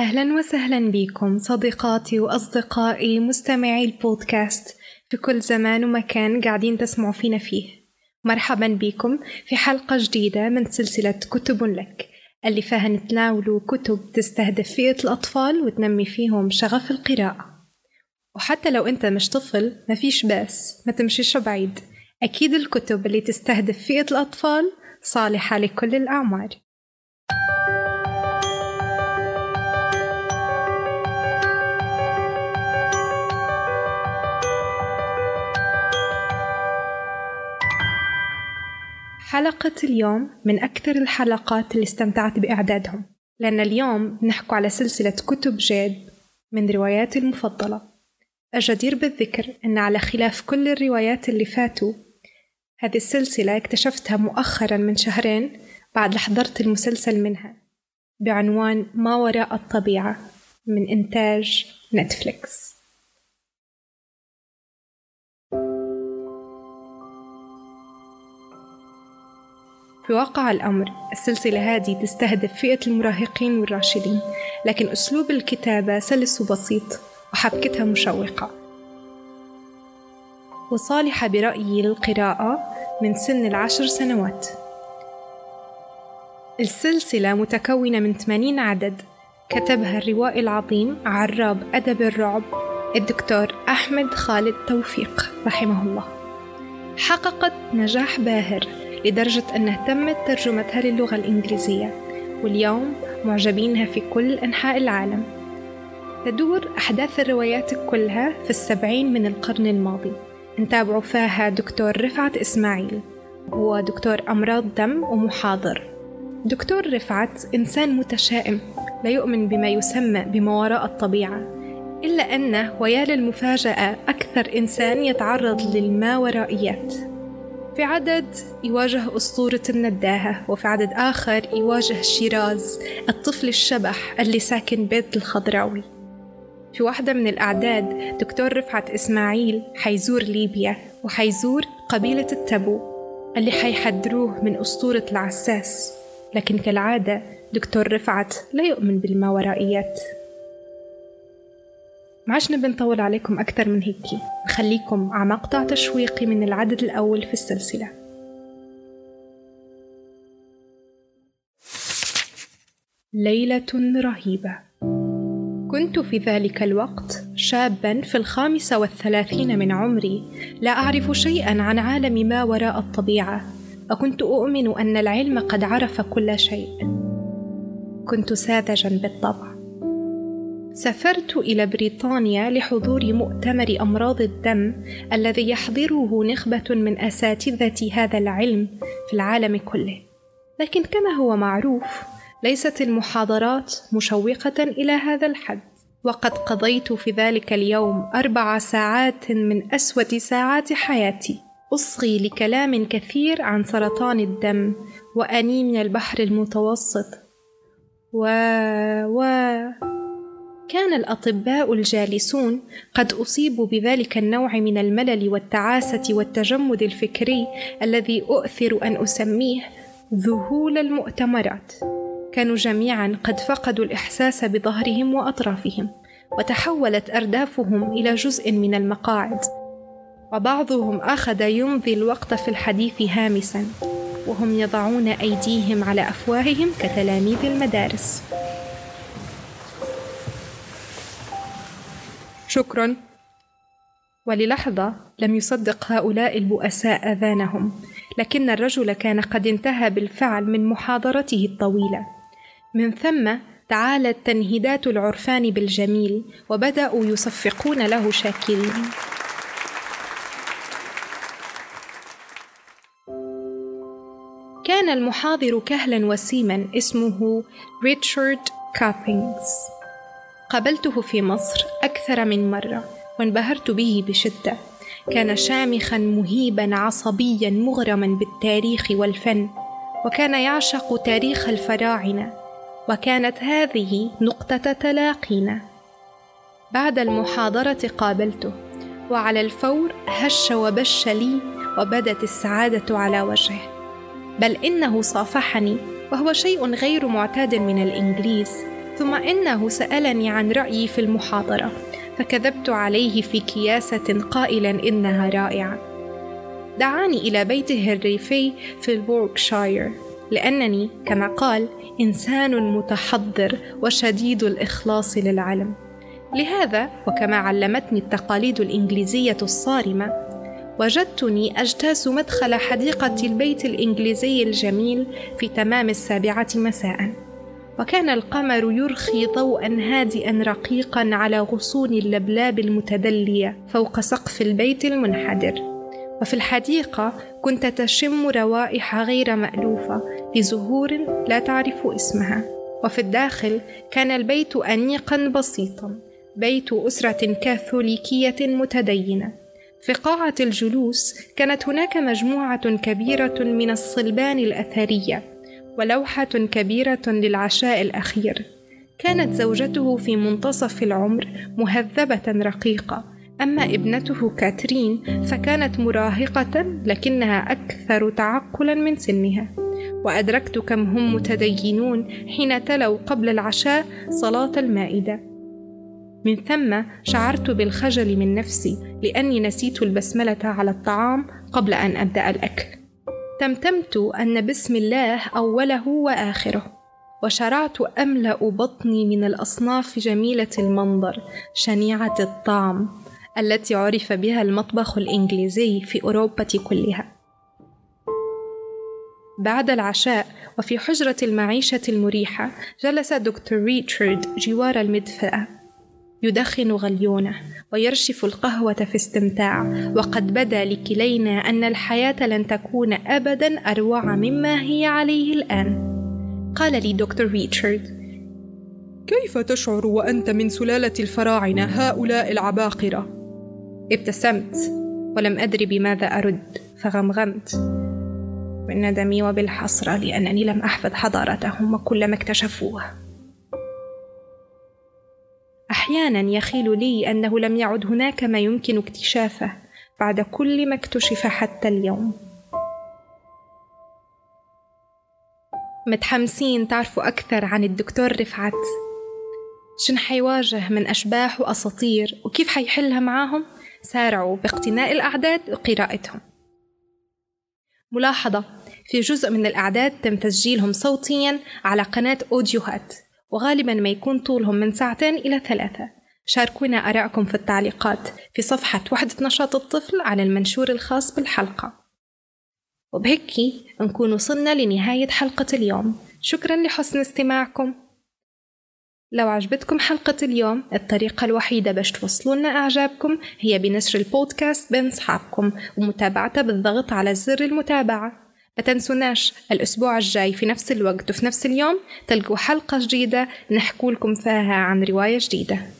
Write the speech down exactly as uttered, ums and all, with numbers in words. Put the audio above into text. أهلا وسهلا بكم صديقاتي وأصدقائي مستمعي البودكاست في كل زمان ومكان قاعدين تسمعوا فينا فيه. مرحبا بكم في حلقة جديدة من سلسلة كتب لك اللي فيها نتناولوا كتب تستهدف فئة الأطفال وتنمي فيهم شغف القراءة. وحتى لو أنت مش طفل مفيش باس، ما تمشيش بعيد، أكيد الكتب اللي تستهدف فئة الأطفال صالحة لكل الأعمار. حلقة اليوم من أكثر الحلقات اللي استمتعت بإعدادهم، لأن اليوم بنحكي على سلسلة كتب جاد من رواياتي المفضلة. الجدير بالذكر أن على خلاف كل الروايات اللي فاتوا، هذه السلسلة اكتشفتها مؤخراً من شهرين بعد حضرت المسلسل منها بعنوان ما وراء الطبيعة من إنتاج نتفليكس. في واقع الأمر السلسلة هذه تستهدف فئة المراهقين والراشدين، لكن أسلوب الكتابة سلس وبسيط وحبكتها مشوقة وصالحة برأيي للقراءة من سن العشر سنوات. السلسلة متكونة من ثمانين عدد كتبها الروائي العظيم عراب أدب الرعب الدكتور أحمد خالد توفيق رحمه الله. حققت نجاح باهر لدرجة أنها تمت ترجمتها للغة الإنجليزية واليوم معجبينها في كل أنحاء العالم. تدور أحداث الروايات كلها في السبعين من القرن الماضي، نتابع فيها دكتور رفعت إسماعيل، هو دكتور أمراض دم ومحاضر. دكتور رفعت إنسان متشائم لا يؤمن بما يسمى بما وراء الطبيعة، إلا أنه ويا للمفاجأة أكثر إنسان يتعرض للماورائيات. في عدد يواجه أسطورة النداهة، وفي عدد آخر يواجه شيراز الطفل الشبح اللي ساكن بيت الخضراوي. في واحدة من الأعداد دكتور رفعت إسماعيل حيزور ليبيا وحيزور قبيلة التبو اللي حيحذروه من أسطورة العساس، لكن كالعادة دكتور رفعت لا يؤمن بالماورائيات. معشنا بنطول عليكم أكثر من هيكي، نخليكم مع مقطع تشويقي من العدد الأول في السلسلة. ليلة رهيبة. كنت في ذلك الوقت شاباً في الخامسة والثلاثين من عمري، لا أعرف شيئاً عن عالم ما وراء الطبيعة، وكنت أؤمن أن العلم قد عرف كل شيء. كنت ساذجاً بالطبع. سافرت إلى بريطانيا لحضور مؤتمر أمراض الدم الذي يحضره نخبة من أساتذة هذا العلم في العالم كله، لكن كما هو معروف ليست المحاضرات مشوقة إلى هذا الحد. وقد قضيت في ذلك اليوم أربع ساعات من أسود ساعات حياتي أصغي لكلام كثير عن سرطان الدم وأنيميا البحر المتوسط و... و... كان الأطباء الجالسون قد أصيبوا بذلك النوع من الملل والتعاسة والتجمد الفكري الذي أؤثر أن أسميه ذهول المؤتمرات. كانوا جميعاً قد فقدوا الإحساس بظهرهم وأطرافهم، وتحولت أردافهم إلى جزء من المقاعد، وبعضهم أخذ يمضي الوقت في الحديث هامساً وهم يضعون أيديهم على أفواههم كتلاميذ المدارس. شكراً. وللحظة لم يصدق هؤلاء البؤساء آذانهم، لكن الرجل كان قد انتهى بالفعل من محاضرته الطويلة. من ثم تعالت تنهيدات العرفان بالجميل وبدأوا يصفقون له شاكرين. كان المحاضر كهلاً وسيماً اسمه ريتشارد كابينجز. قابلته في مصر أكثر من مرة وانبهرت به بشدة. كان شامخاً مهيباً عصبياً مغرماً بالتاريخ والفن، وكان يعشق تاريخ الفراعنة، وكانت هذه نقطة تلاقينا. بعد المحاضرة قابلته وعلى الفور هش وبش لي وبدت السعادة على وجهه، بل إنه صافحني وهو شيء غير معتاد من الإنجليز، ثم إنه سألني عن رأيي في المحاضرة، فكذبت عليه في كياسة قائلا إنها رائعة. دعاني إلى بيته الريفي في البوركشاير، لأنني كما قال إنسان متحضر وشديد الإخلاص للعلم. لهذا وكما علمتني التقاليد الإنجليزية الصارمة، وجدتني أجتاز مدخل حديقة البيت الإنجليزي الجميل في تمام السابعة مساءً، وكان القمر يرخي ضوءًا هادئًا رقيقًا على غصون اللبلاب المتدلية فوق سقف البيت المنحدر. وفي الحديقة كنت تشم روائح غير مألوفة لزهور لا تعرف اسمها. وفي الداخل كان البيت أنيقًا بسيطًا، بيت أسرة كاثوليكية متدينة. في قاعة الجلوس كانت هناك مجموعة كبيرة من الصلبان الأثرية ولوحة كبيرة للعشاء الأخير. كانت زوجته في منتصف العمر مهذبة رقيقة، أما ابنته كاترين فكانت مراهقة لكنها أكثر تعقلا من سنها. وأدركت كم هم متدينون حين تلوا قبل العشاء صلاة المائدة. من ثم شعرت بالخجل من نفسي لأني نسيت البسملة على الطعام قبل أن أبدأ الأكل. تمتمت أن بسم الله أوله وآخره، وشرعت أملأ بطني من الأصناف جميلة المنظر شنيعة الطعم التي عرف بها المطبخ الإنجليزي في أوروبا كلها. بعد العشاء وفي حجرة المعيشة المريحة جلس دكتور ريتشارد جوار المدفأة، يدخن غليونه ويرشف القهوة في استمتاع. وقد بدا لكلينا أن الحياة لن تكون أبدا أروع مما هي عليه الآن. قال لي دكتور ريتشارد: كيف تشعر وأنت من سلالة الفراعنة هؤلاء العباقرة؟ ابتسمت ولم أدري بماذا أرد، فغمغمت بالندم وبالحسرة لأنني لم أحفظ حضارتهم وكل ما اكتشفوه. أحيانا يخيل لي أنه لم يعد هناك ما يمكن اكتشافه بعد كل ما اكتشف حتى اليوم. متحمسين تعرفوا أكثر عن الدكتور رفعت، شن حيواجه من أشباح وأساطير وكيف حيحلها معاهم؟ سارعوا باقتناء الأعداد وقراءتهم. ملاحظة: في جزء من الأعداد تم تسجيلهم صوتيا على قناة اوديوهات، وغالباً ما يكون طولهم من ساعتين إلى ثلاثة. شاركونا آراءكم في التعليقات في صفحة وحدة نشاط الطفل على المنشور الخاص بالحلقة. وبهيكي نكون وصلنا لنهاية حلقة اليوم. شكراً لحسن استماعكم. لو عجبتكم حلقة اليوم، الطريقة الوحيدة باش توصلوا لنا أعجابكم هي بنشر البودكاست بين أصحابكم ومتابعته بالضغط على زر المتابعة. ما تنسوناش الأسبوع الجاي في نفس الوقت وفي نفس اليوم تلقوا حلقة جديدة نحكولكم فيها عن رواية جديدة.